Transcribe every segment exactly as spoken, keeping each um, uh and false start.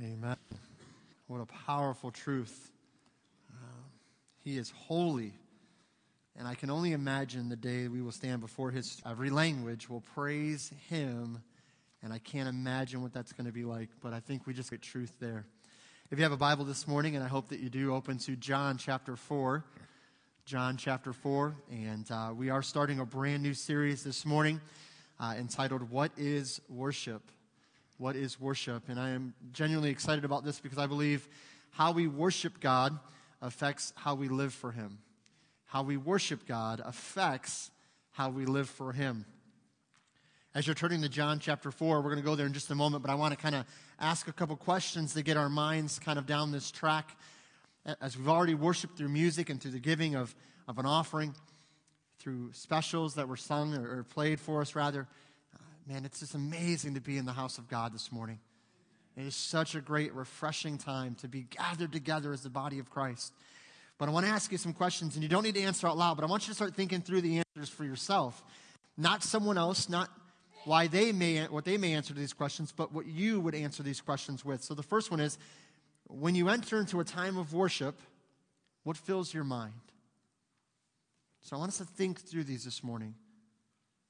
Amen. What a powerful truth. Um, he is holy. And I can only imagine the day we will stand before his, every language will praise him. And I can't imagine what that's going to be like. But I think we just get truth there. If you have a Bible this morning, and I hope that you do, open to John chapter four. John chapter four. And uh, we are starting a brand new series this morning uh, entitled, What is Worship? What is worship? And I am genuinely excited about this because I believe how we worship God affects how we live for him. How we worship God affects how we live for him. As you're turning to John chapter four, we're going to go there in just a moment, but I want to kind of ask a couple questions to get our minds kind of down this track. As we've already worshiped through music and through the giving of, of an offering, through specials that were sung or, or played for us, rather, man, it's just amazing to be in the house of God this morning. It is such a great, refreshing time to be gathered together as the body of Christ. But I want to ask you some questions, and you don't need to answer out loud, but I want you to start thinking through the answers for yourself. Not someone else, not why they may, what they may answer to these questions, but what you would answer these questions with. So the first one is, when you enter into a time of worship, what fills your mind? So I want us to think through these this morning.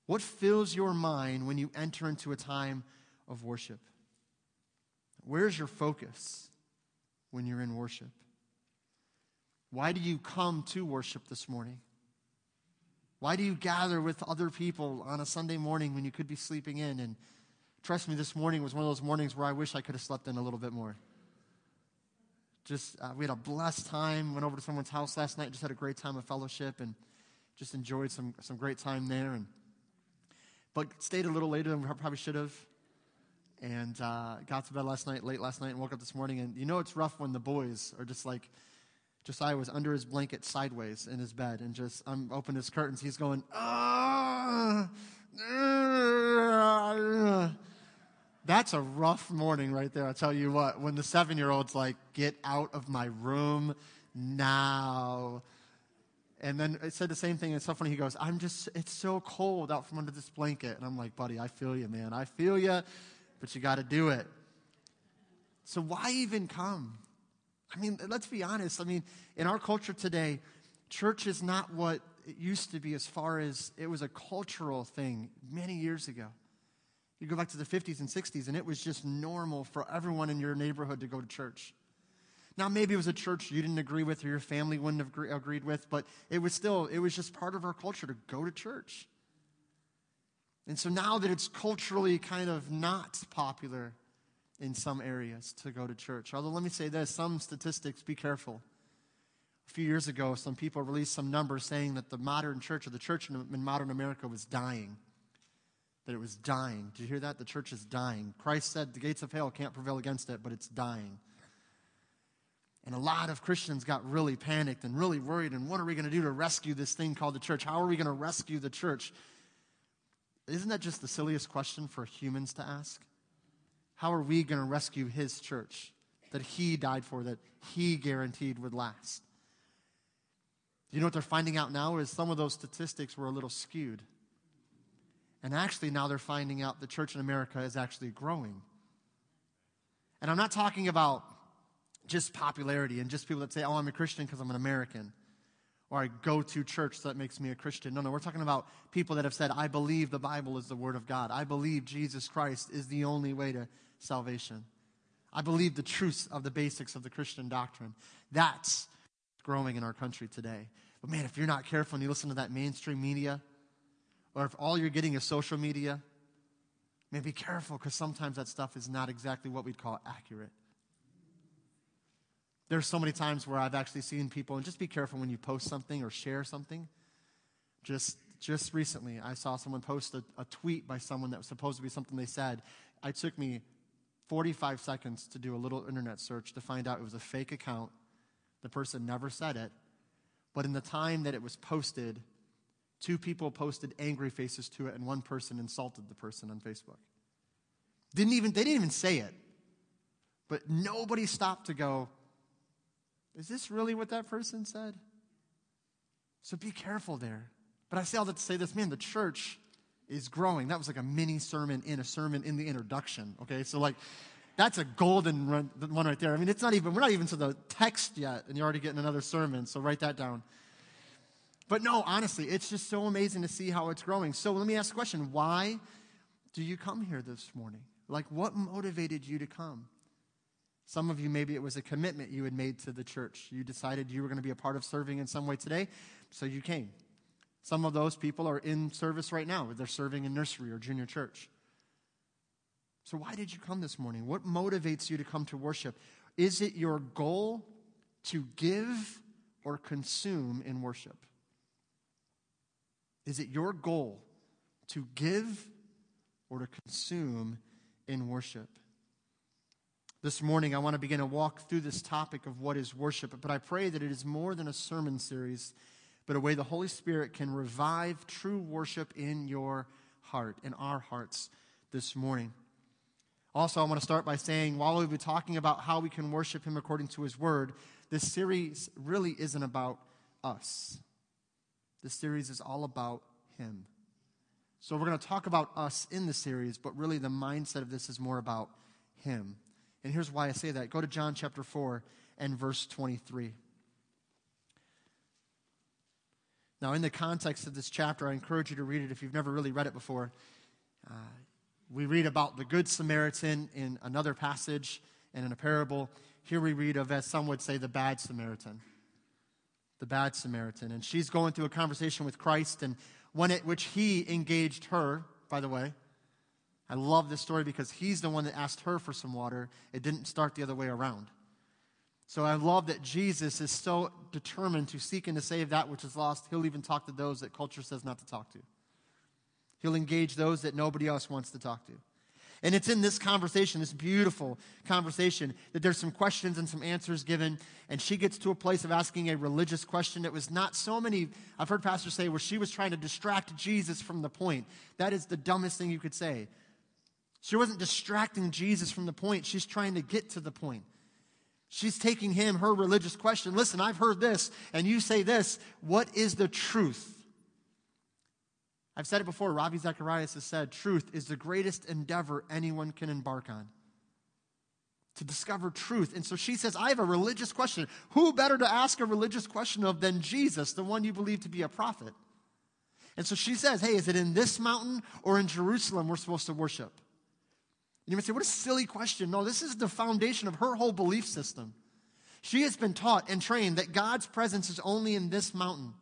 What fills your mind when you enter into a time of worship? Where's your focus when you're in worship? Why do you come to worship this morning? Why do you gather with other people on a Sunday morning when you could be sleeping in? And trust me, this morning was one of those mornings where I wish I could have slept in a little bit more. Just, uh, we had a blessed time, went over to someone's house last night, just had a great time of fellowship, and just enjoyed some, some great time there, and but stayed a little later than we probably should have, and uh, got to bed last night, late last night, and woke up this morning, and you know it's rough when the boys are just like, Josiah was under his blanket sideways in his bed, and just, I'm opening his curtains, he's going, ah, ah, ah. That's a rough morning right there, I tell you what, when the seven-year-old's like, get out of my room now. And then it said the same thing. It's so funny. He goes, I'm just, it's so cold out from under this blanket. And I'm like, buddy, I feel you, man. I feel you, but you got to do it. So why even come? I mean, let's be honest. I mean, in our culture today, church is not what it used to be as far as it was a cultural thing many years ago. You go back to the fifties and sixties, and it was just normal for everyone in your neighborhood to go to church. Now, maybe it was a church you didn't agree with or your family wouldn't have agree, agreed with, but it was still, it was just part of our culture to go to church. And so now that it's culturally kind of not popular in some areas to go to church, although let me say this, some statistics, be careful. A few years ago, some people released some numbers saying that the modern church or the church in, in modern America was dying, that it was dying. Did you hear that? The church is dying. Christ said the gates of hell can't prevail against it, but it's dying. And a lot of Christians got really panicked and really worried. And what are we going to do to rescue this thing called the church? How are we going to rescue the church? Isn't that just the silliest question for humans to ask? How are we going to rescue his church that he died for, that he guaranteed would last? You know what they're finding out now is some of those statistics were a little skewed. And actually now they're finding out the church in America is actually growing. And I'm not talking about just popularity and just people that say, oh, I'm a Christian because I'm an American. Or I go to church, so that makes me a Christian. No, no, we're talking about people that have said, I believe the Bible is the Word of God. I believe Jesus Christ is the only way to salvation. I believe the truths of the basics of the Christian doctrine. That's growing in our country today. But man, if you're not careful and you listen to that mainstream media, or if all you're getting is social media, man, be careful because sometimes that stuff is not exactly what we'd call accurate. There's so many times where I've actually seen people, and just be careful when you post something or share something. Just just recently, I saw someone post a, a tweet by someone that was supposed to be something they said. It took me forty-five seconds to do a little internet search to find out it was a fake account. The person never said it. But in the time that it was posted, two people posted angry faces to it, and one person insulted the person on Facebook. Didn't even they didn't even say it. But nobody stopped to go, is this really what that person said? So be careful there. But I say all that to say this, man, the church is growing. That was like a mini sermon in a sermon in the introduction, okay? So like, that's a golden run, one right there. I mean, it's not even, we're not even to the text yet, and you're already getting another sermon, so write that down. But no, honestly, it's just so amazing to see how it's growing. So let me ask a question. Why do you come here this morning? Like, what motivated you to come? Some of you, maybe it was a commitment you had made to the church. You decided you were going to be a part of serving in some way today, so you came. Some of those people are in service right now. They're serving in nursery or junior church. So why did you come this morning? What motivates you to come to worship? Is it your goal to give or consume in worship? Is it your goal to give or to consume in worship? This morning, I want to begin to walk through this topic of what is worship, but I pray that it is more than a sermon series, but a way the Holy Spirit can revive true worship in your heart, in our hearts this morning. Also, I want to start by saying, while we've been talking about how we can worship Him according to His Word, this series really isn't about us. This series is all about Him. So we're going to talk about us in the series, but really the mindset of this is more about Him. And here's why I say that. Go to John chapter four and verse twenty-three. Now, in the context of this chapter, I encourage you to read it if you've never really read it before. Uh, we read about the Good Samaritan in another passage and in a parable. Here we read of, as some would say, the bad Samaritan. The bad Samaritan. And she's going through a conversation with Christ, and one at which he engaged her, by the way. I love this story because he's the one that asked her for some water. It didn't start the other way around. So I love that Jesus is so determined to seek and to save that which is lost. He'll even talk to those that culture says not to talk to. He'll engage those that nobody else wants to talk to. And it's in this conversation, this beautiful conversation, that there's some questions and some answers given. And she gets to a place of asking a religious question that was not so many, I've heard pastors say, where she was trying to distract Jesus from the point. That is the dumbest thing you could say. She wasn't distracting Jesus from the point. She's trying to get to the point. She's taking him, her religious question. Listen, I've heard this, and you say this. What is the truth? I've said it before. Ravi Zacharias has said, truth is the greatest endeavor anyone can embark on. To discover truth. And so she says, I have a religious question. Who better to ask a religious question of than Jesus, the one you believe to be a prophet? And so she says, hey, is it in this mountain or in Jerusalem we're supposed to worship? You might say, what a silly question. No, this is the foundation of her whole belief system. She has been taught and trained that God's presence is only in this mountain.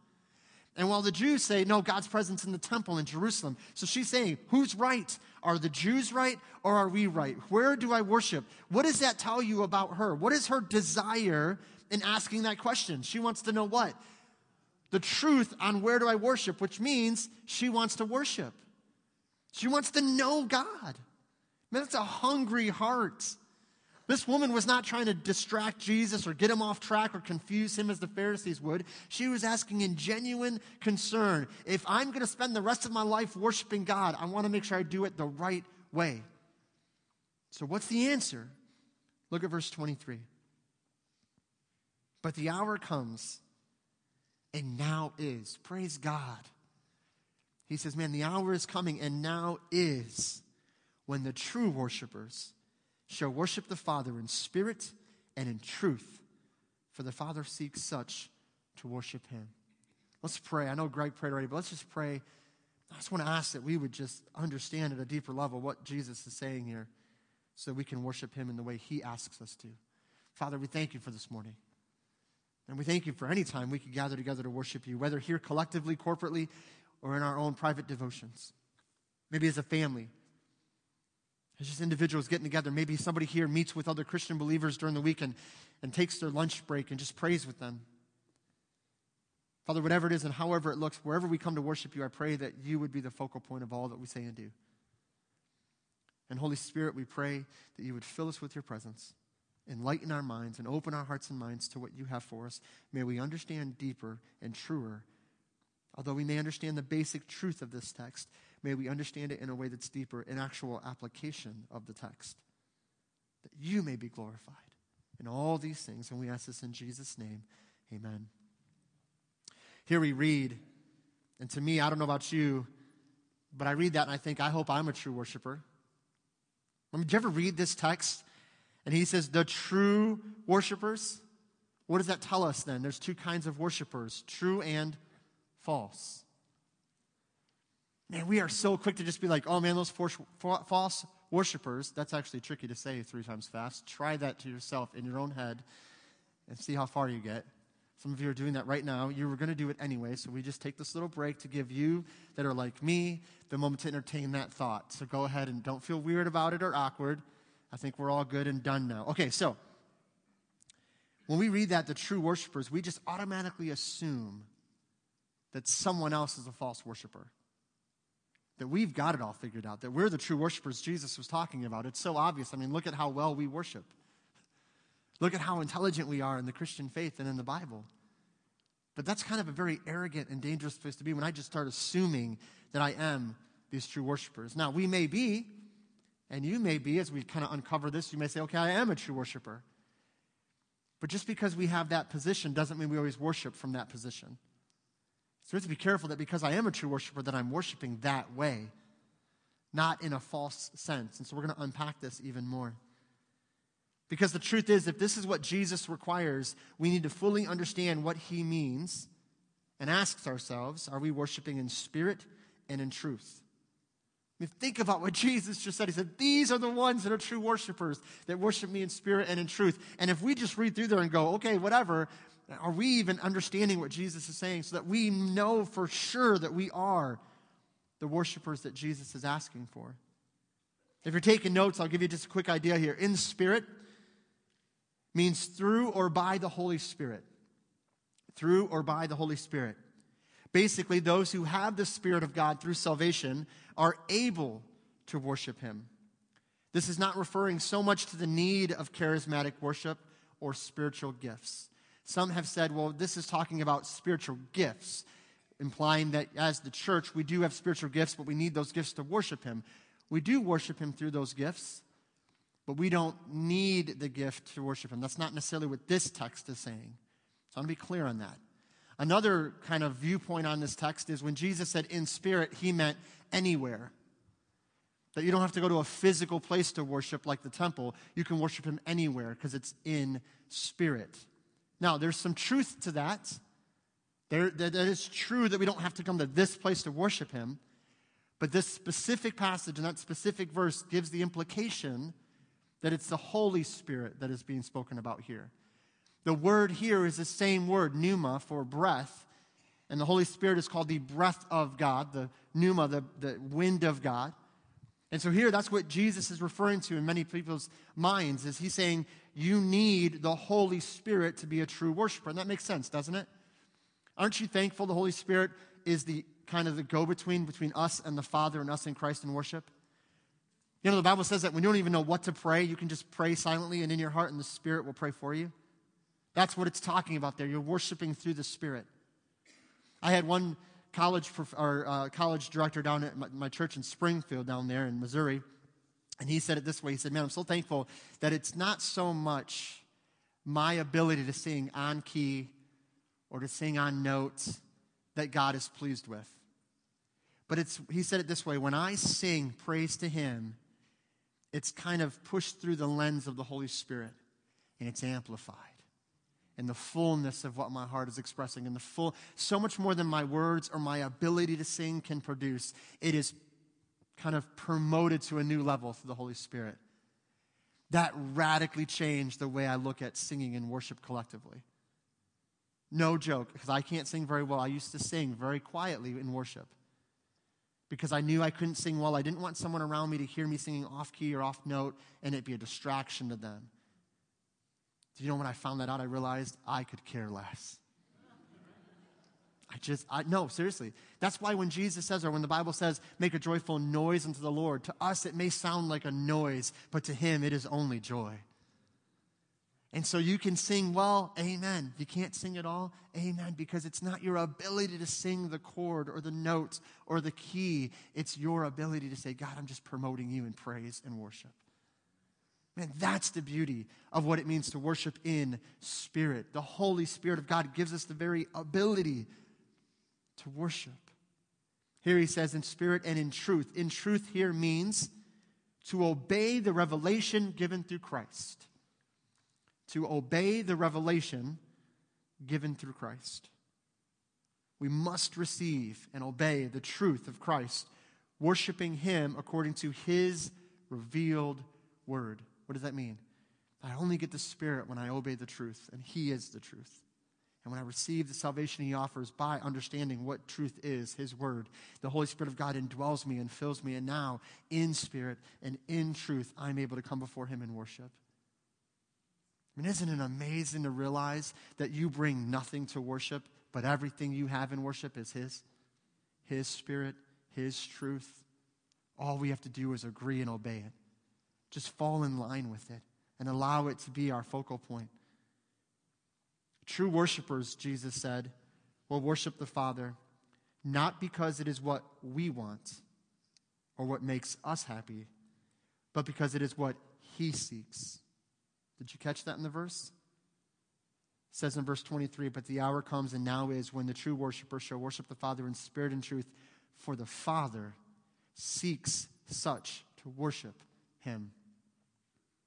And while the Jews say, no, God's presence in the temple in Jerusalem. So she's saying, who's right? Are the Jews right or are we right? Where do I worship? What does that tell you about her? What is her desire in asking that question? She wants to know what? The truth on where do I worship, which means she wants to worship. She wants to know God. Man, that's a hungry heart. This woman was not trying to distract Jesus or get him off track or confuse him as the Pharisees would. She was asking in genuine concern, if I'm going to spend the rest of my life worshiping God, I want to make sure I do it the right way. So what's the answer? Look at verse twenty-three. But the hour comes, and now is. Praise God. He says, man, the hour is coming, and now is. When the true worshipers shall worship the Father in spirit and in truth, for the Father seeks such to worship him. Let's pray. I know Greg prayed already, but let's just pray. I just want to ask that we would just understand at a deeper level what Jesus is saying here so we can worship him in the way he asks us to. Father, we thank you for this morning. And we thank you for any time we could gather together to worship you, whether here collectively, corporately, or in our own private devotions. Maybe as a family. It's just individuals getting together. Maybe somebody here meets with other Christian believers during the weekend and takes their lunch break and just prays with them. Father, whatever it is and however it looks, wherever we come to worship you, I pray that you would be the focal point of all that we say and do. And Holy Spirit, we pray that you would fill us with your presence, enlighten our minds, and open our hearts and minds to what you have for us. May we understand deeper and truer. Although we may understand the basic truth of this text, may we understand it in a way that's deeper, in actual application of the text, that you may be glorified in all these things. And we ask this in Jesus' name, amen. Here we read, and to me, I don't know about you, but I read that and I think, I hope I'm a true worshiper. I mean, did you ever read this text And he says, the true worshipers. What does that tell us then? There's two kinds of worshipers, true and false. Man, we are so quick to just be like, oh man, those for, for, false worshipers. That's actually tricky to say three times fast. Try that to yourself in your own head and see how far you get. Some of you are doing that right now. You were going to do it anyway, so we just take this little break to give you that are like me the moment to entertain that thought. So go ahead and don't feel weird about it or awkward. I think we're all good and done now. Okay, so when we read that, the true worshipers, we just automatically assume that someone else is a false worshiper, that we've got it all figured out, that we're the true worshipers Jesus was talking about. It's so obvious. I mean, look at how well we worship. Look at how intelligent we are in the Christian faith and in the Bible. But that's kind of a very arrogant and dangerous place to be when I just start assuming that I am these true worshipers. Now, we may be, and you may be, as we kind of uncover this, you may say, okay, I am a true worshiper. But just because we have that position doesn't mean we always worship from that position. So we have to be careful that because I am a true worshiper, that I'm worshiping that way, not in a false sense. And so we're going to unpack this even more. Because the truth is, if this is what Jesus requires, we need to fully understand what he means and ask ourselves, are we worshiping in spirit and in truth? I mean, think about what Jesus just said. He said, these are the ones that are true worshipers, that worship me in spirit and in truth. And if we just read through there and go, okay, whatever, are we even understanding what Jesus is saying so that we know for sure that we are the worshipers that Jesus is asking for? If you're taking notes, I'll give you just a quick idea here. In spirit means through or by the Holy Spirit. Through or by the Holy Spirit. Basically, those who have the Spirit of God through salvation are able to worship him. This is not referring so much to the need of charismatic worship or spiritual gifts. Some have said, well, this is talking about spiritual gifts, implying that as the church, we do have spiritual gifts, but we need those gifts to worship him. We do worship him through those gifts, but we don't need the gift to worship him. That's not necessarily what this text is saying. So I'm going to be clear on that. Another kind of viewpoint on this text is when Jesus said in spirit, he meant anywhere. That you don't have to go to a physical place to worship like the temple. You can worship him anywhere because it's in spirit. Now, there's some truth to that. There, that is true that we don't have to come to this place to worship him. But this specific passage and that specific verse gives the implication that it's the Holy Spirit that is being spoken about here. The word here is the same word, pneuma, for breath. And the Holy Spirit is called the breath of God, the pneuma, the, the wind of God. And so here, that's what Jesus is referring to in many people's minds, is he's saying, you need the Holy Spirit to be a true worshiper. And that makes sense, doesn't it? Aren't you thankful the Holy Spirit is the kind of the go-between between us and the Father and us and Christ in worship? You know, the Bible says that when you don't even know what to pray, you can just pray silently and in your heart, and the Spirit will pray for you. That's what it's talking about there. You're worshiping through the Spirit. I had one college or uh, college director down at my, my church in Springfield down there in Missouri, and he said it this way. He said, man, I'm so thankful that it's not so much my ability to sing on key or to sing on notes that God is pleased with. But it's, he said it this way, when I sing praise to him, it's kind of pushed through the lens of the Holy Spirit, and it's amplified. And the fullness of what my heart is expressing, and the full, so much more than my words or my ability to sing can produce, it is kind of promoted to a new level through the Holy Spirit. That radically changed the way I look at singing and worship collectively. No joke, because I can't sing very well. I used to sing very quietly in worship because I knew I couldn't sing well. I didn't want someone around me to hear me singing off key or off note, and it'd be a distraction to them. You know, when I found that out, I realized I could care less. I just, I, no, seriously. That's why when Jesus says, or when the Bible says, make a joyful noise unto the Lord, to us it may sound like a noise, but to him it is only joy. And so you can sing well, amen. You can't sing at all, amen, because it's not your ability to sing the chord or the notes or the key. It's your ability to say, God, I'm just promoting you in praise and worship. Man, that's the beauty of what it means to worship in spirit. The Holy Spirit of God gives us the very ability to worship. Here he says in spirit and in truth. In truth here means to obey the revelation given through Christ. to obey the revelation given through Christ. We must receive and obey the truth of Christ, worshiping him according to his revealed word. What does that mean? I only get the Spirit when I obey the truth, and he is the truth. And when I receive the salvation he offers by understanding what truth is, his word, the Holy Spirit of God indwells me and fills me. And now, in spirit and in truth, I'm able to come before him and worship. I mean, isn't it amazing to realize that you bring nothing to worship, but everything you have in worship is his? His Spirit, his truth. All we have to do is agree and obey it. Just fall in line with it and allow it to be our focal point. True worshipers, Jesus said, will worship the Father not because it is what we want or what makes us happy, but because it is what he seeks. Did you catch that in the verse? It says in verse twenty-three, "But the hour comes and now is when the true worshiper shall worship the Father in spirit and truth, for the Father seeks such to worship him."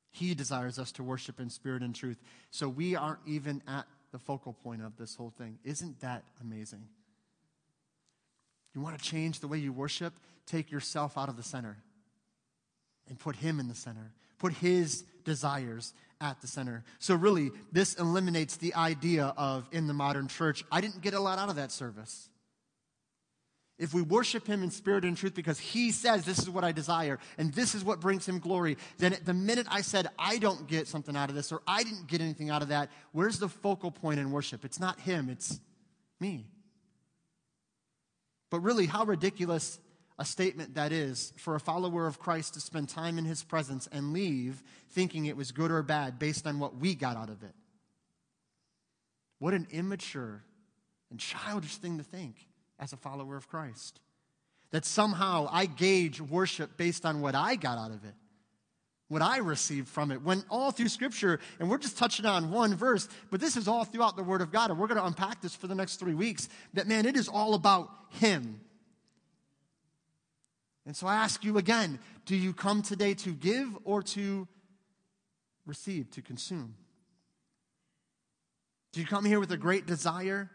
He desires us to worship in spirit and truth, so we aren't even at the focal point of this whole thing. Isn't that amazing? You want to change the way you worship? Take yourself out of the center and put him in the center. Put his desires at the center. So really, this eliminates the idea of, in the modern church, I didn't get a lot out of that service. If we worship him in spirit and truth because he says this is what I desire and this is what brings him glory, then the minute I said I don't get something out of this or I didn't get anything out of that, where's the focal point in worship? It's not him, it's me. But really, how ridiculous a statement that is for a follower of Christ to spend time in his presence and leave thinking it was good or bad based on what we got out of it. What an immature and childish thing to think. As a follower of Christ, that somehow I gauge worship based on what I got out of it, what I received from it, when all through Scripture, and we're just touching on one verse, but this is all throughout the Word of God, and we're going to unpack this for the next three weeks, that, man, it is all about him. And so I ask you again, do you come today to give or to receive, to consume? Do you come here with a great desire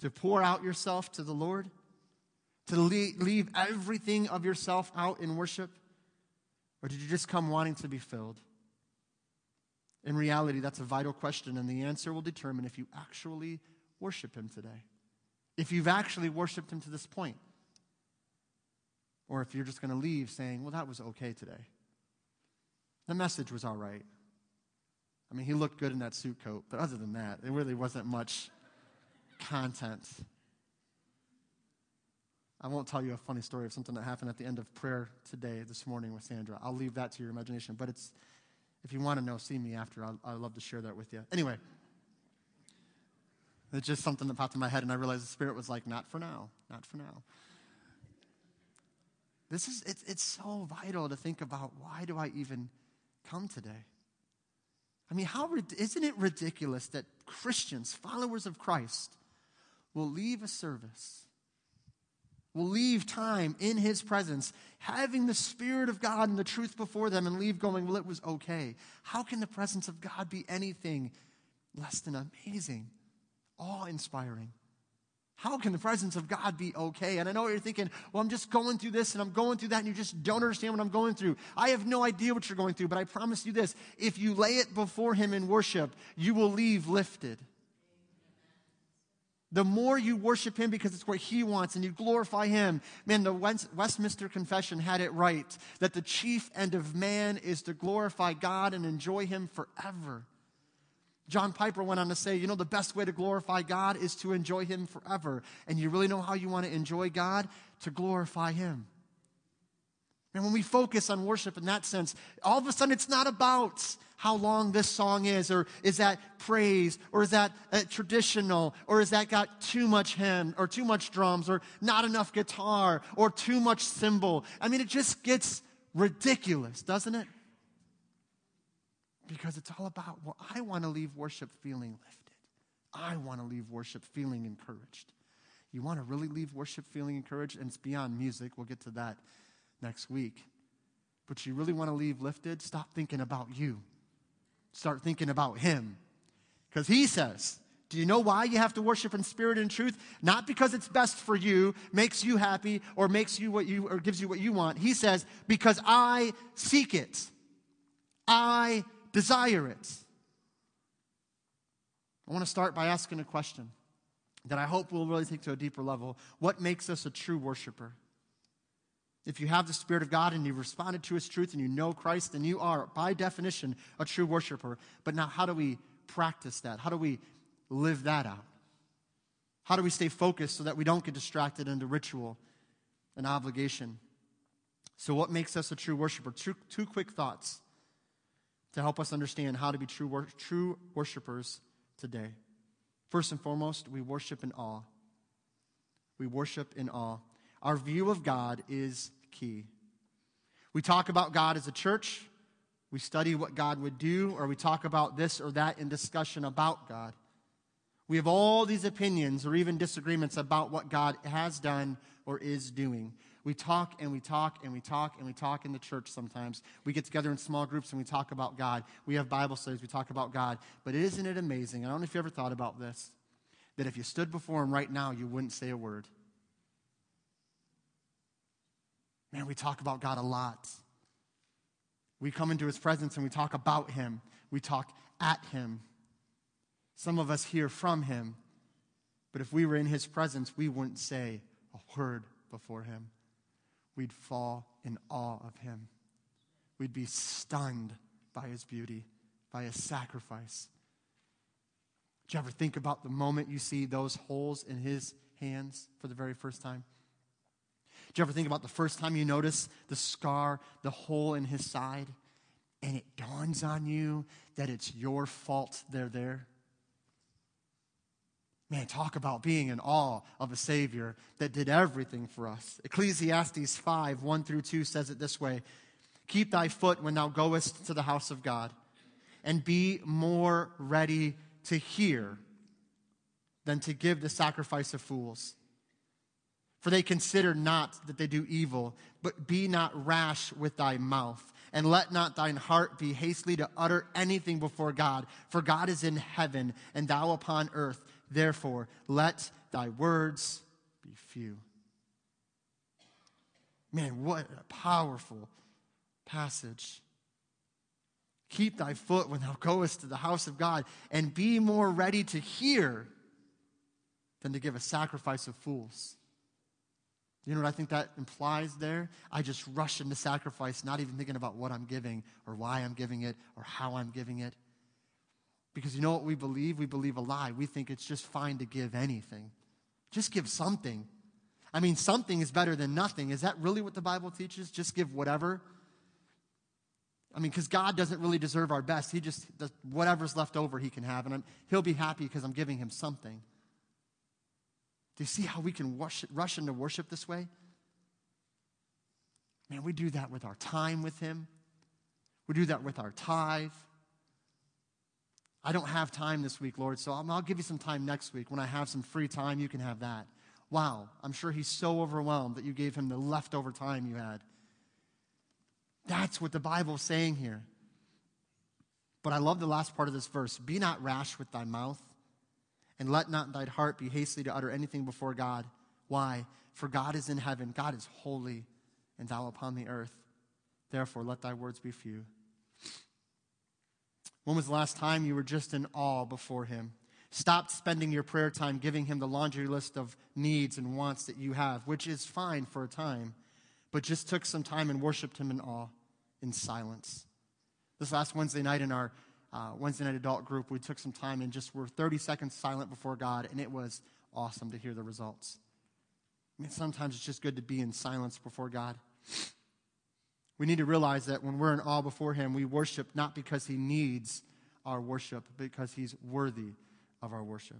to pour out yourself to the Lord, to leave everything of yourself out in worship? Or did you just come wanting to be filled? In reality, that's a vital question, and the answer will determine if you actually worship him today, if you've actually worshiped him to this point, or if you're just going to leave saying, well, that was okay today. The message was all right. I mean, he looked good in that suit coat, but other than that, it really wasn't much content. I won't tell you a funny story of something that happened at the end of prayer today, this morning with Sandra. I'll leave that to your imagination, but it's, if you want to know, see me after. I'll, I'd love to share that with you. Anyway, it's just something that popped in my head, and I realized the Spirit was like, not for now, not for now. This is, it's, it's so vital to think about, why do I even come today? I mean, how, isn't it ridiculous that Christians, followers of Christ, will leave a service, will leave time in his presence, having the Spirit of God and the truth before them, and leave going, well, it was okay. How can the presence of God be anything less than amazing, awe-inspiring? How can the presence of God be okay? And I know what you're thinking, well, I'm just going through this and I'm going through that, and you just don't understand what I'm going through. I have no idea what you're going through, but I promise you this, if you lay it before him in worship, you will leave lifted. The more you worship him because it's what he wants and you glorify him, man, the Westminster Confession had it right, that the chief end of man is to glorify God and enjoy him forever. John Piper went on to say, you know, the best way to glorify God is to enjoy him forever. And you really know how you want to enjoy God? To glorify him. And when we focus on worship in that sense, all of a sudden it's not about how long this song is, or is that praise, or is that uh, traditional, or is that got too much hymn, or too much drums, or not enough guitar, or too much cymbal. I mean, it just gets ridiculous, doesn't it? Because it's all about, well, I want to leave worship feeling lifted. I want to leave worship feeling encouraged. You want to really leave worship feeling encouraged? And it's beyond music. We'll get to that next week. But you really want to leave lifted? Stop thinking about you start thinking about him. Because he says, do you know why you have to worship in spirit and truth? Not because it's best for you, makes you happy, or makes you what you, or gives you what you want. He says, because I seek it. I desire it. I want to start by asking a question that I hope we'll really take to a deeper level. What makes us a true worshiper? If you have the Spirit of God and you've responded to His truth and you know Christ, then you are, by definition, a true worshiper. But now how do we practice that? How do we live that out? How do we stay focused so that we don't get distracted into ritual and obligation? So what makes us a true worshiper? Two, two quick thoughts to help us understand how to be true, wor- true worshipers today. First and foremost, we worship in awe. We worship in awe. Our view of God is key. We talk about God as a church. We study what God would do, or we talk about this or that in discussion about God. We have all these opinions or even disagreements about what God has done or is doing. We talk and we talk and we talk and we talk in the church sometimes. We get together in small groups and we talk about God. We have Bible studies. We talk about God. But isn't it amazing? I don't know if you ever thought about this, that if you stood before Him right now, you wouldn't say a word. Man, we talk about God a lot. We come into His presence and we talk about Him. We talk at Him. Some of us hear from Him. But if we were in His presence, we wouldn't say a word before Him. We'd fall in awe of Him. We'd be stunned by His beauty, by His sacrifice. Did you ever think about the moment you see those holes in His hands for the very first time? Did you ever think about the first time you notice the scar, the hole in His side, and it dawns on you that it's your fault they're there? Man, talk about being in awe of a Savior that did everything for us. Ecclesiastes five, one through two says it this way. Keep thy foot when thou goest to the house of God, and be more ready to hear than to give the sacrifice of fools. For they consider not that they do evil, but be not rash with thy mouth, and let not thine heart be hastily to utter anything before God. For God is in heaven, and thou upon earth. Therefore, let thy words be few. Man, what a powerful passage. Keep thy foot when thou goest to the house of God, and be more ready to hear than to give a sacrifice of fools. You know what I think that implies there? I just rush into sacrifice, not even thinking about what I'm giving or why I'm giving it or how I'm giving it. Because you know what we believe? We believe a lie. We think it's just fine to give anything. Just give something. I mean, something is better than nothing. Is that really what the Bible teaches? Just give whatever? I mean, because God doesn't really deserve our best. He just, whatever's left over he can have. And I'm, he'll be happy because I'm giving him something. Do you see how we can rush, rush into worship this way? Man, we do that with our time with Him. We do that with our tithe. I don't have time this week, Lord, so I'll, I'll give you some time next week. When I have some free time, you can have that. Wow, I'm sure he's so overwhelmed that you gave him the leftover time you had. That's what the Bible's saying here. But I love the last part of this verse. Be not rash with thy mouth. And let not thy heart be hastily to utter anything before God. Why? For God is in heaven. God is holy, and thou upon the earth. Therefore, let thy words be few. When was the last time you were just in awe before him? Stop spending your prayer time giving him the laundry list of needs and wants that you have, which is fine for a time, but just took some time and worshiped him in awe, in silence. This last Wednesday night in our Uh, Wednesday night adult group, we took some time and just were thirty seconds silent before God, and it was awesome to hear the results. I mean, sometimes it's just good to be in silence before God. We need to realize that when we're in awe before him, we worship not because he needs our worship, but because he's worthy of our worship.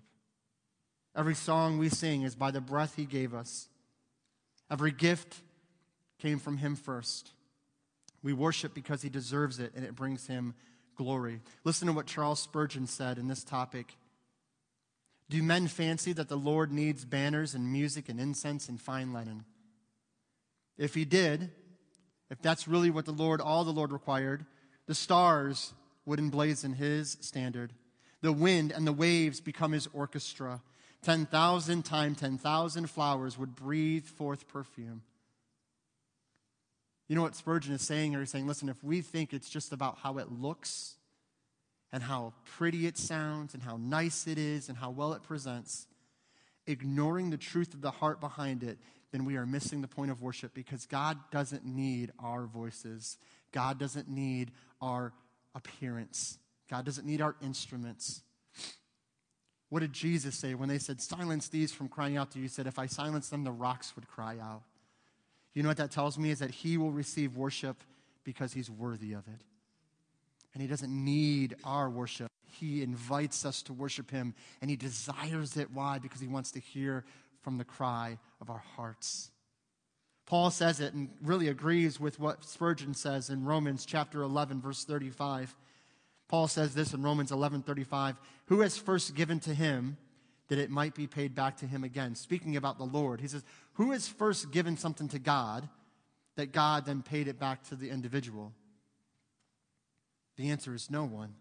Every song we sing is by the breath he gave us. Every gift came from him first. We worship because he deserves it, and it brings him glory. Listen to what Charles Spurgeon said in this topic. Do men fancy that the Lord needs banners and music and incense and fine linen? If he did, if that's really what the Lord, all the Lord required, the stars would emblazon his standard. The wind and the waves become his orchestra. Ten thousand times ten thousand flowers would breathe forth perfume. You know what Spurgeon is saying? Or he's saying, listen, if we think it's just about how it looks and how pretty it sounds and how nice it is and how well it presents, ignoring the truth of the heart behind it, then we are missing the point of worship, because God doesn't need our voices. God doesn't need our appearance. God doesn't need our instruments. What did Jesus say when they said, silence these from crying out to you? He said, if I silence them, the rocks would cry out. You know what that tells me is that he will receive worship because he's worthy of it. And he doesn't need our worship. He invites us to worship him, and he desires it. Why? Because he wants to hear from the cry of our hearts. Paul says it and really agrees with what Spurgeon says in Romans chapter eleven, verse thirty-five. Paul says this in Romans eleven thirty-five, who has first given to him that it might be paid back to him again? Speaking about the Lord, he says, who has first given something to God that God then paid it back to the individual? The answer is no one.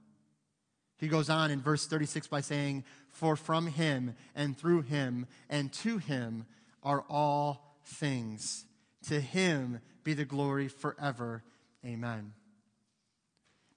He goes on in verse thirty-six by saying, for from him and through him and to him are all things. To him be the glory forever. Amen.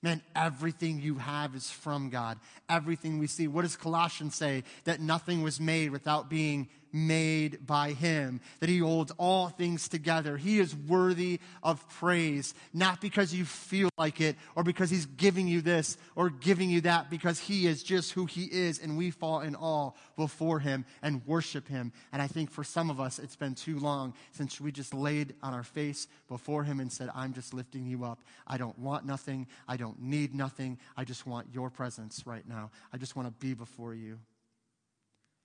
Man, everything you have is from God. Everything we see. What does Colossians say? That nothing was made without being made by him. That he holds all things together. He is worthy of praise. Not because you feel like it, or because he's giving you this or giving you that. Because he is just who he is, and we fall in awe before him and worship him. And I think for some of us, it's been too long since we just laid on our face before him and said, I'm just lifting you up. I don't want nothing. I don't need nothing. I just want your presence right now. I just want to be before you.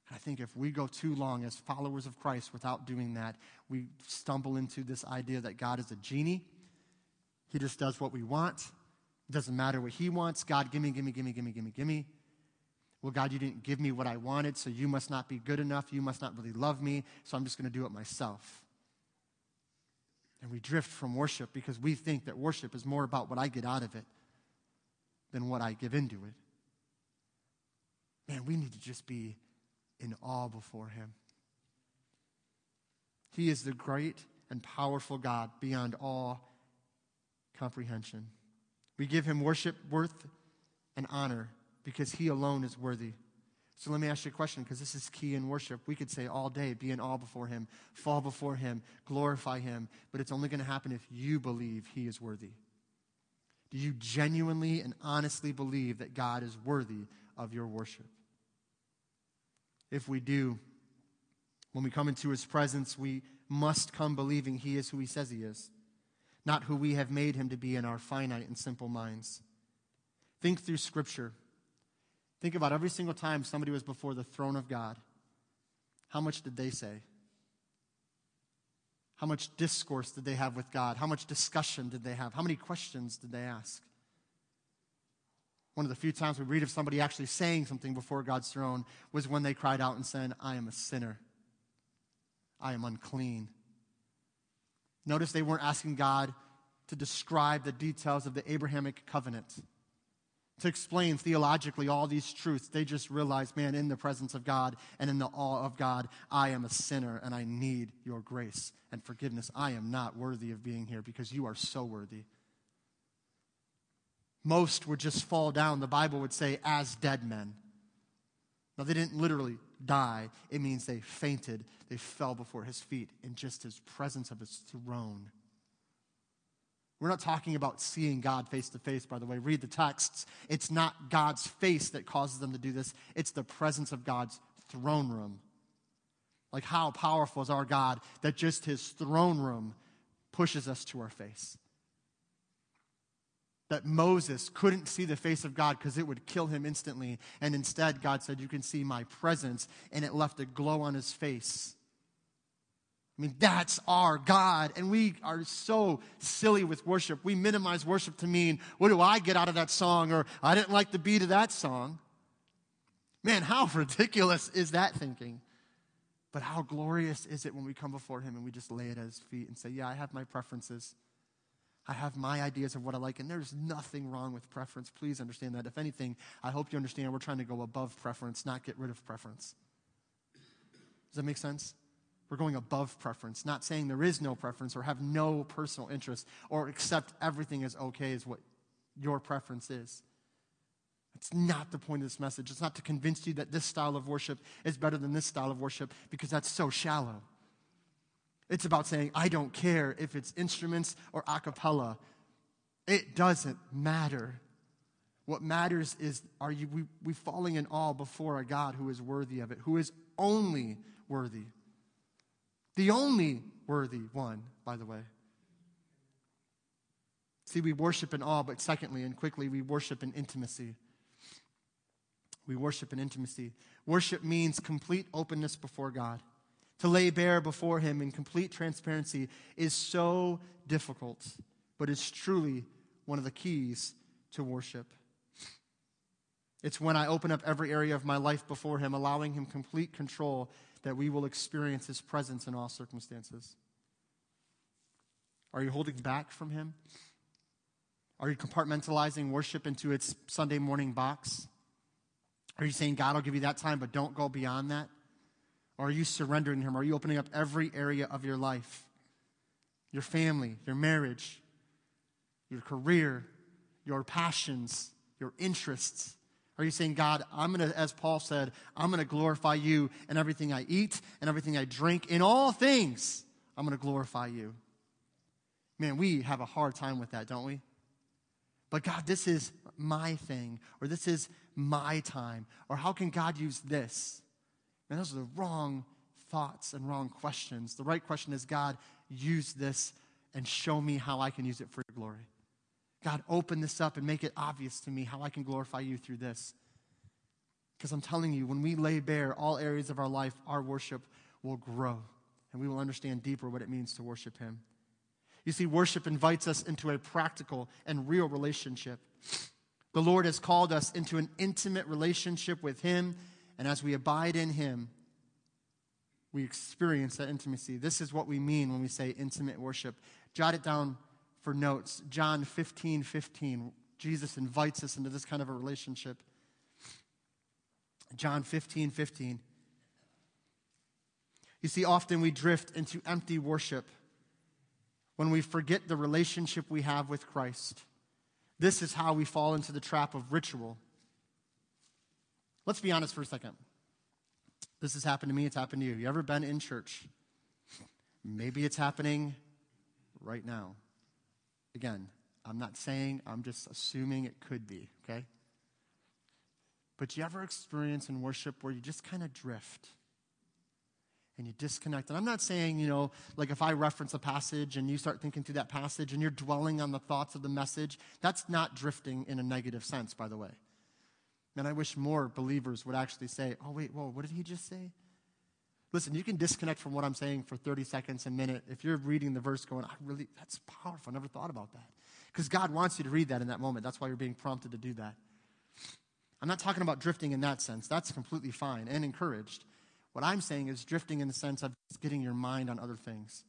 And I think if we go too long as followers of Christ without doing that, we stumble into this idea that God is a genie. He just does what we want. It doesn't matter what he wants. God, gimme, gimme, gimme, gimme, gimme, gimme. Well, God, you didn't give me what I wanted, so you must not be good enough. You must not really love me, so I'm just going to do it myself. And we drift from worship because we think that worship is more about what I get out of it than what I give into it. Man, we need to just be in awe before him. He is the great and powerful God beyond all comprehension. We give him worship, worth, and honor because he alone is worthy. So let me ask you a question, because this is key in worship. We could say all day, be in awe before him, fall before him, glorify him, but it's only going to happen if you believe he is worthy. Do you genuinely and honestly believe that God is worthy of your worship? If we do, when we come into his presence, we must come believing he is who he says he is, not who we have made him to be in our finite and simple minds. Think through Scripture. Think about every single time somebody was before the throne of God. How much did they say? How much discourse did they have with God? How much discussion did they have? How many questions did they ask? One of the few times we read of somebody actually saying something before God's throne was when they cried out and said, I am a sinner. I am unclean. Notice they weren't asking God to describe the details of the Abrahamic covenant, to explain theologically all these truths. They just realized, man, in the presence of God and in the awe of God, I am a sinner and I need your grace and forgiveness. I am not worthy of being here because you are so worthy. Most would just fall down, the Bible would say, as dead men. Now, they didn't literally die. It means they fainted. They fell before his feet in just his presence of his throne. We're not talking about seeing God face to face, by the way. Read the texts. It's not God's face that causes them to do this. It's the presence of God's throne room. Like, how powerful is our God that just his throne room pushes us to our face? That Moses couldn't see the face of God because it would kill him instantly. And instead, God said, you can see my presence. And it left a glow on his face. I mean, that's our God. And we are so silly with worship. We minimize worship to mean, what do I get out of that song? Or I didn't like the beat of that song. Man, how ridiculous is that thinking? But how glorious is it when we come before him and we just lay it at his feet and say, yeah, I have my preferences. I have my ideas of what I like, and there's nothing wrong with preference. Please understand that. If anything, I hope you understand we're trying to go above preference, not get rid of preference. Does that make sense? We're going above preference, not saying there is no preference or have no personal interest or accept everything as okay is what your preference is. It's not the point of this message. It's not to convince you that this style of worship is better than this style of worship, because that's so shallow. It's about saying, I don't care if it's instruments or a cappella. It doesn't matter. What matters is, are you we, we falling in awe before a God who is worthy of it, who is only worthy. The only worthy one, by the way. See, we worship in awe, but secondly and quickly, we worship in intimacy. We worship in intimacy. Worship means complete openness before God. To lay bare before him in complete transparency is so difficult, but it's truly one of the keys to worship. It's when I open up every area of my life before him, allowing him complete control, that we will experience his presence in all circumstances. Are you holding back from him? Are you compartmentalizing worship into its Sunday morning box? Are you saying, God, I'll give you that time, but don't go beyond that? Are you surrendering to him? Are you opening up every area of your life? Your family, your marriage, your career, your passions, your interests. Are you saying, God, I'm going to, as Paul said, I'm going to glorify you in everything I eat and everything I drink. In all things, I'm going to glorify you. Man, we have a hard time with that, don't we? But God, this is my thing, or this is my time, or how can God use this? And those are the wrong thoughts and wrong questions. The right question is, God, use this and show me how I can use it for your glory. God, open this up and make it obvious to me how I can glorify you through this. Because I'm telling you, when we lay bare all areas of our life, our worship will grow. And we will understand deeper what it means to worship him. You see, worship invites us into a practical and real relationship. The Lord has called us into an intimate relationship with him. And as we abide in him, we experience that intimacy. This is what we mean when we say intimate worship. Jot it down for notes. John fifteen fifteen. Jesus invites us into this kind of a relationship. John fifteen fifteen. You see, often we drift into empty worship when we forget the relationship we have with Christ. This is how we fall into the trap of ritual. Let's be honest for a second. This has happened to me. It's happened to you. You ever been in church? Maybe it's happening right now. Again, I'm not saying. I'm just assuming it could be, okay? But you ever experience in worship where you just kind of drift and you disconnect? And I'm not saying, you know, like if I reference a passage and you start thinking through that passage and you're dwelling on the thoughts of the message, that's not drifting in a negative sense, by the way. Man, I wish more believers would actually say, oh, wait, whoa, what did he just say? Listen, you can disconnect from what I'm saying for thirty seconds, a minute. If you're reading the verse going, I really, that's powerful. I never thought about that. Because God wants you to read that in that moment. That's why you're being prompted to do that. I'm not talking about drifting in that sense. That's completely fine and encouraged. What I'm saying is drifting in the sense of getting your mind on other things.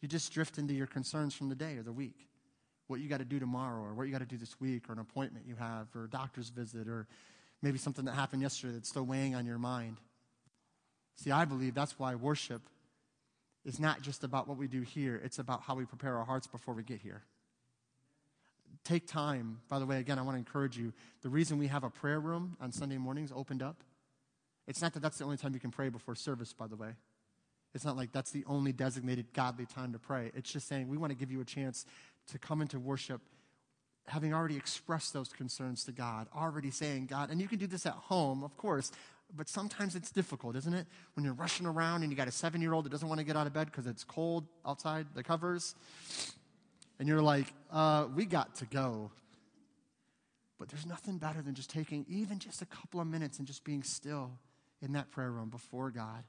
You just drift into your concerns from the day or the week. What you got to do tomorrow, or what you got to do this week, or an appointment you have, or a doctor's visit, or maybe something that happened yesterday that's still weighing on your mind. See, I believe that's why worship is not just about what we do here. It's about how we prepare our hearts before we get here. Take time. By the way, again, I want to encourage you. The reason we have a prayer room on Sunday mornings opened up, it's not that that's the only time you can pray before service, by the way. It's not like that's the only designated godly time to pray. It's just saying we want to give you a chance to come into worship, having already expressed those concerns to God, already saying, God, and you can do this at home, of course, but sometimes it's difficult, isn't it? When you're rushing around and you got a seven-year-old that doesn't want to get out of bed because it's cold outside the covers, and you're like, uh, we got to go. But there's nothing better than just taking even just a couple of minutes and just being still in that prayer room before God,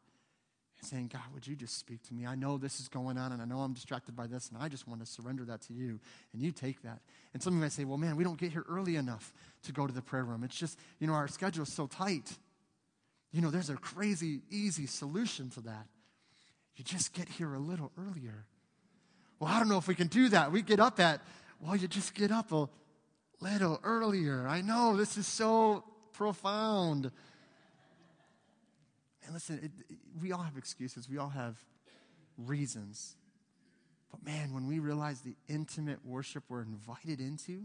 saying, God, would you just speak to me? I know this is going on, and I know I'm distracted by this, and I just want to surrender that to you, and you take that. And some of you might say, well, man, we don't get here early enough to go to the prayer room. It's just, you know, our schedule is so tight. You know, there's a crazy, easy solution to that. You just get here a little earlier. Well, I don't know if we can do that. We get up at, well, you just get up a little earlier. I know, this is so profound. And listen, it, it, we all have excuses. We all have reasons. But man, when we realize the intimate worship we're invited into,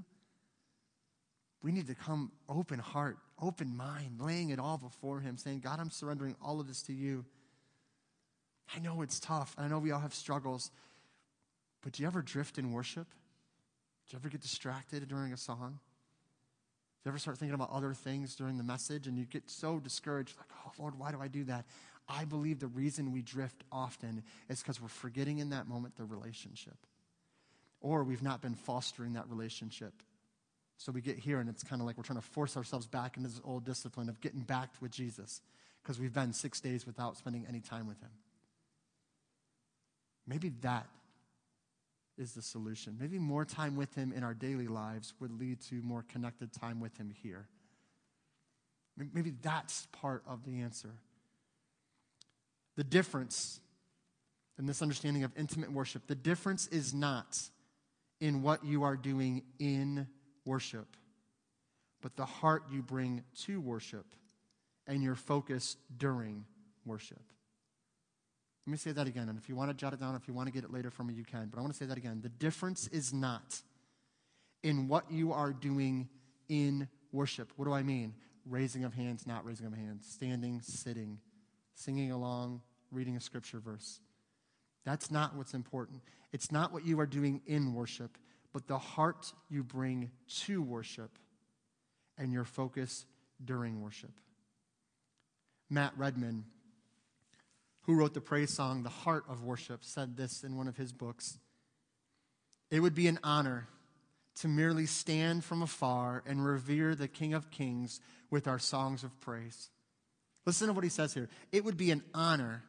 we need to come open heart, open mind, laying it all before him, saying, God, I'm surrendering all of this to you. I know it's tough, and I know we all have struggles, but do you ever drift in worship? Do you ever get distracted during a song? Do you ever start thinking about other things during the message, and you get so discouraged, like, oh, Lord, why do I do that? I believe the reason we drift often is because we're forgetting in that moment the relationship, or we've not been fostering that relationship. So we get here, and it's kind of like we're trying to force ourselves back into this old discipline of getting back with Jesus because we've been six days without spending any time with him. Maybe that is the solution. Maybe more time with him in our daily lives would lead to more connected time with him here. Maybe that's part of the answer. The difference in this understanding of intimate worship, the difference is not in what you are doing in worship, but the heart you bring to worship and your focus during worship. Let me say that again, and if you want to jot it down, if you want to get it later from me, you can. But I want to say that again. The difference is not in what you are doing in worship. What do I mean? Raising of hands, not raising of hands. Standing, sitting, singing along, reading a scripture verse. That's not what's important. It's not what you are doing in worship, but the heart you bring to worship and your focus during worship. Matt Redman, who wrote the praise song, The Heart of Worship, said this in one of his books. It would be an honor to merely stand from afar and revere the King of Kings with our songs of praise. Listen to what he says here. It would be an honor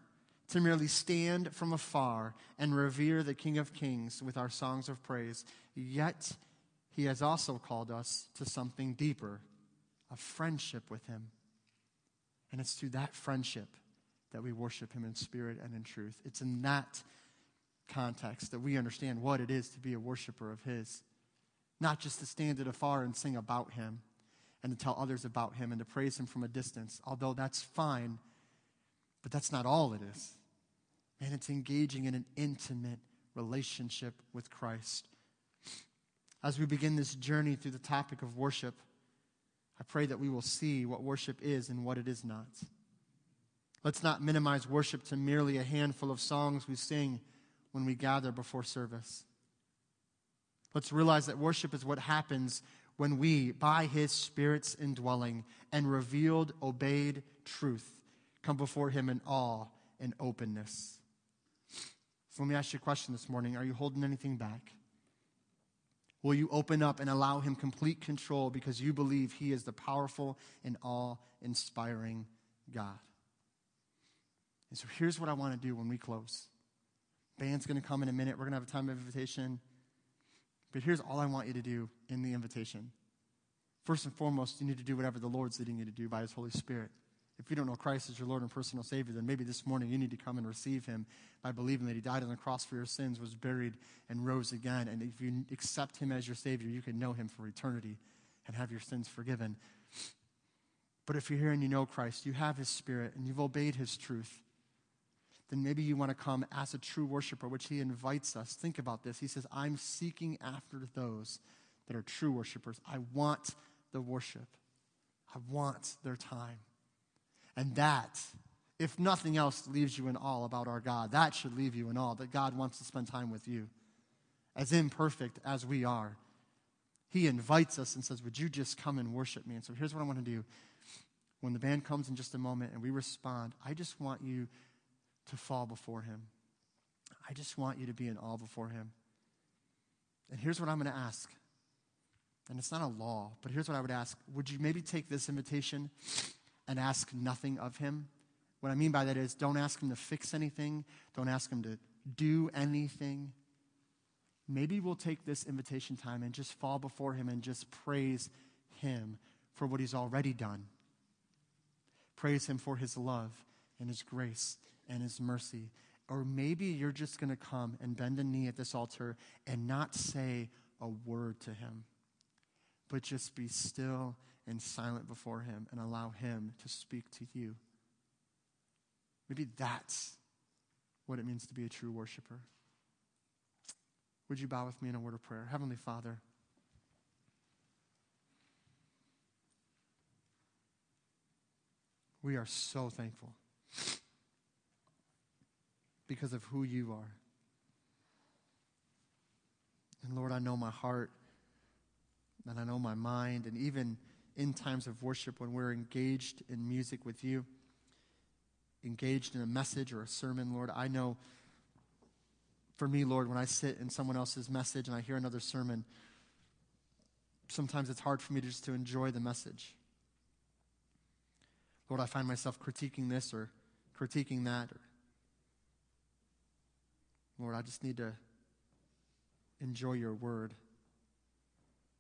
to merely stand from afar and revere the King of Kings with our songs of praise. Yet he has also called us to something deeper, a friendship with him. And it's through that friendship that we worship him in spirit and in truth. It's in that context that we understand what it is to be a worshiper of his. Not just to stand at afar and sing about him and to tell others about him and to praise him from a distance, although that's fine, but that's not all it is. Man, it's engaging in an intimate relationship with Christ. As we begin this journey through the topic of worship, I pray that we will see what worship is and what it is not. Let's not minimize worship to merely a handful of songs we sing when we gather before service. Let's realize that worship is what happens when we, by his Spirit's indwelling and revealed, obeyed truth, come before him in awe and openness. So let me ask you a question this morning. Are you holding anything back? Will you open up and allow him complete control because you believe he is the powerful and awe-inspiring God? And so here's what I want to do when we close. Band's going to come in a minute. We're going to have a time of invitation. But here's all I want you to do in the invitation. First and foremost, you need to do whatever the Lord's leading you to do by his Holy Spirit. If you don't know Christ as your Lord and personal Savior, then maybe this morning you need to come and receive him by believing that he died on the cross for your sins, was buried, and rose again. And if you accept him as your Savior, you can know him for eternity and have your sins forgiven. But if you're here and you know Christ, you have his Spirit, and you've obeyed his truth, then maybe you want to come as a true worshiper, which he invites us. Think about this. He says, I'm seeking after those that are true worshipers. I want the worship. I want their time. And that, if nothing else, leaves you in awe about our God. That should leave you in awe that God wants to spend time with you. As imperfect as we are, he invites us and says, would you just come and worship me? And so here's what I want to do. When the band comes in just a moment and we respond, I just want you to fall before him. I just want you to be in awe before him. And here's what I'm going to ask. And it's not a law, but here's what I would ask. Would you maybe take this invitation and ask nothing of him? What I mean by that is don't ask him to fix anything. Don't ask him to do anything. Maybe we'll take this invitation time and just fall before him and just praise him for what he's already done. Praise him for his love and his grace and his mercy, Or maybe you're just going to come and bend a knee at this altar and not say a word to him, but just be still and silent before him and allow him to speak to you. Maybe that's what it means to be a true worshiper. Would you bow with me in a word of prayer? Heavenly Father, we are so thankful because of who you are. And Lord, I know my heart and I know my mind, and even in times of worship when we're engaged in music with you, engaged in a message or a sermon, Lord, I know for me, Lord, when I sit in someone else's message and I hear another sermon, sometimes it's hard for me to just to enjoy the message. Lord, I find myself critiquing this or critiquing that. Or, Lord, I just need to enjoy your word,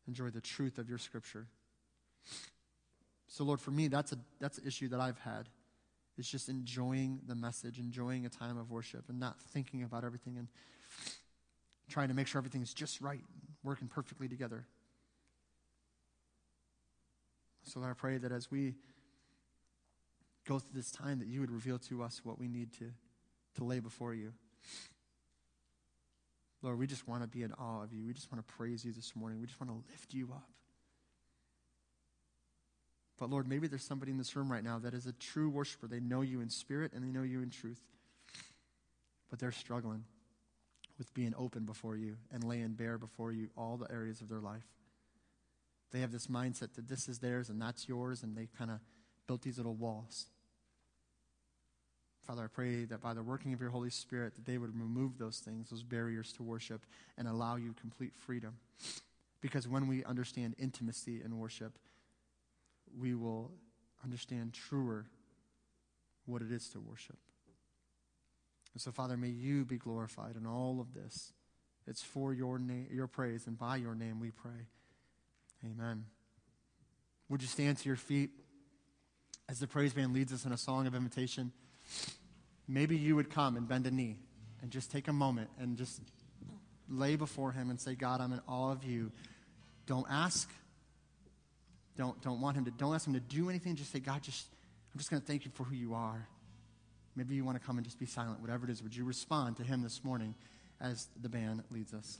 enjoy the truth of your scripture. So, Lord, for me, that's a that's an issue that I've had. It's just enjoying the message, enjoying a time of worship, and not thinking about everything and trying to make sure everything's just right, working perfectly together. So, Lord, I pray that as we go through this time, that you would reveal to us what we need to, to lay before you. Lord, we just want to be in awe of you. We just want to praise you this morning. We just want to lift you up. But Lord, maybe there's somebody in this room right now that is a true worshiper. They know you in spirit and they know you in truth. But they're struggling with being open before you and laying bare before you all the areas of their life. They have this mindset that this is theirs and that's yours, and they kind of built these little walls. Father, I pray that by the working of your Holy Spirit that they would remove those things, those barriers to worship, and allow you complete freedom. Because when we understand intimacy in worship, we will understand truer what it is to worship. And so, Father, may you be glorified in all of this. It's for your name, your praise, and by your name we pray. Amen. Would you stand to your feet as the praise band leads us in a song of invitation? Maybe you would come and bend a knee and just take a moment and just lay before him and say, God, I'm in awe of you. Don't ask. Don't don't want him to don't ask him to do anything. Just say, God, just I'm just gonna thank you for who you are. Maybe you want to come and just be silent. Whatever it is, would you respond to him this morning as the band leads us?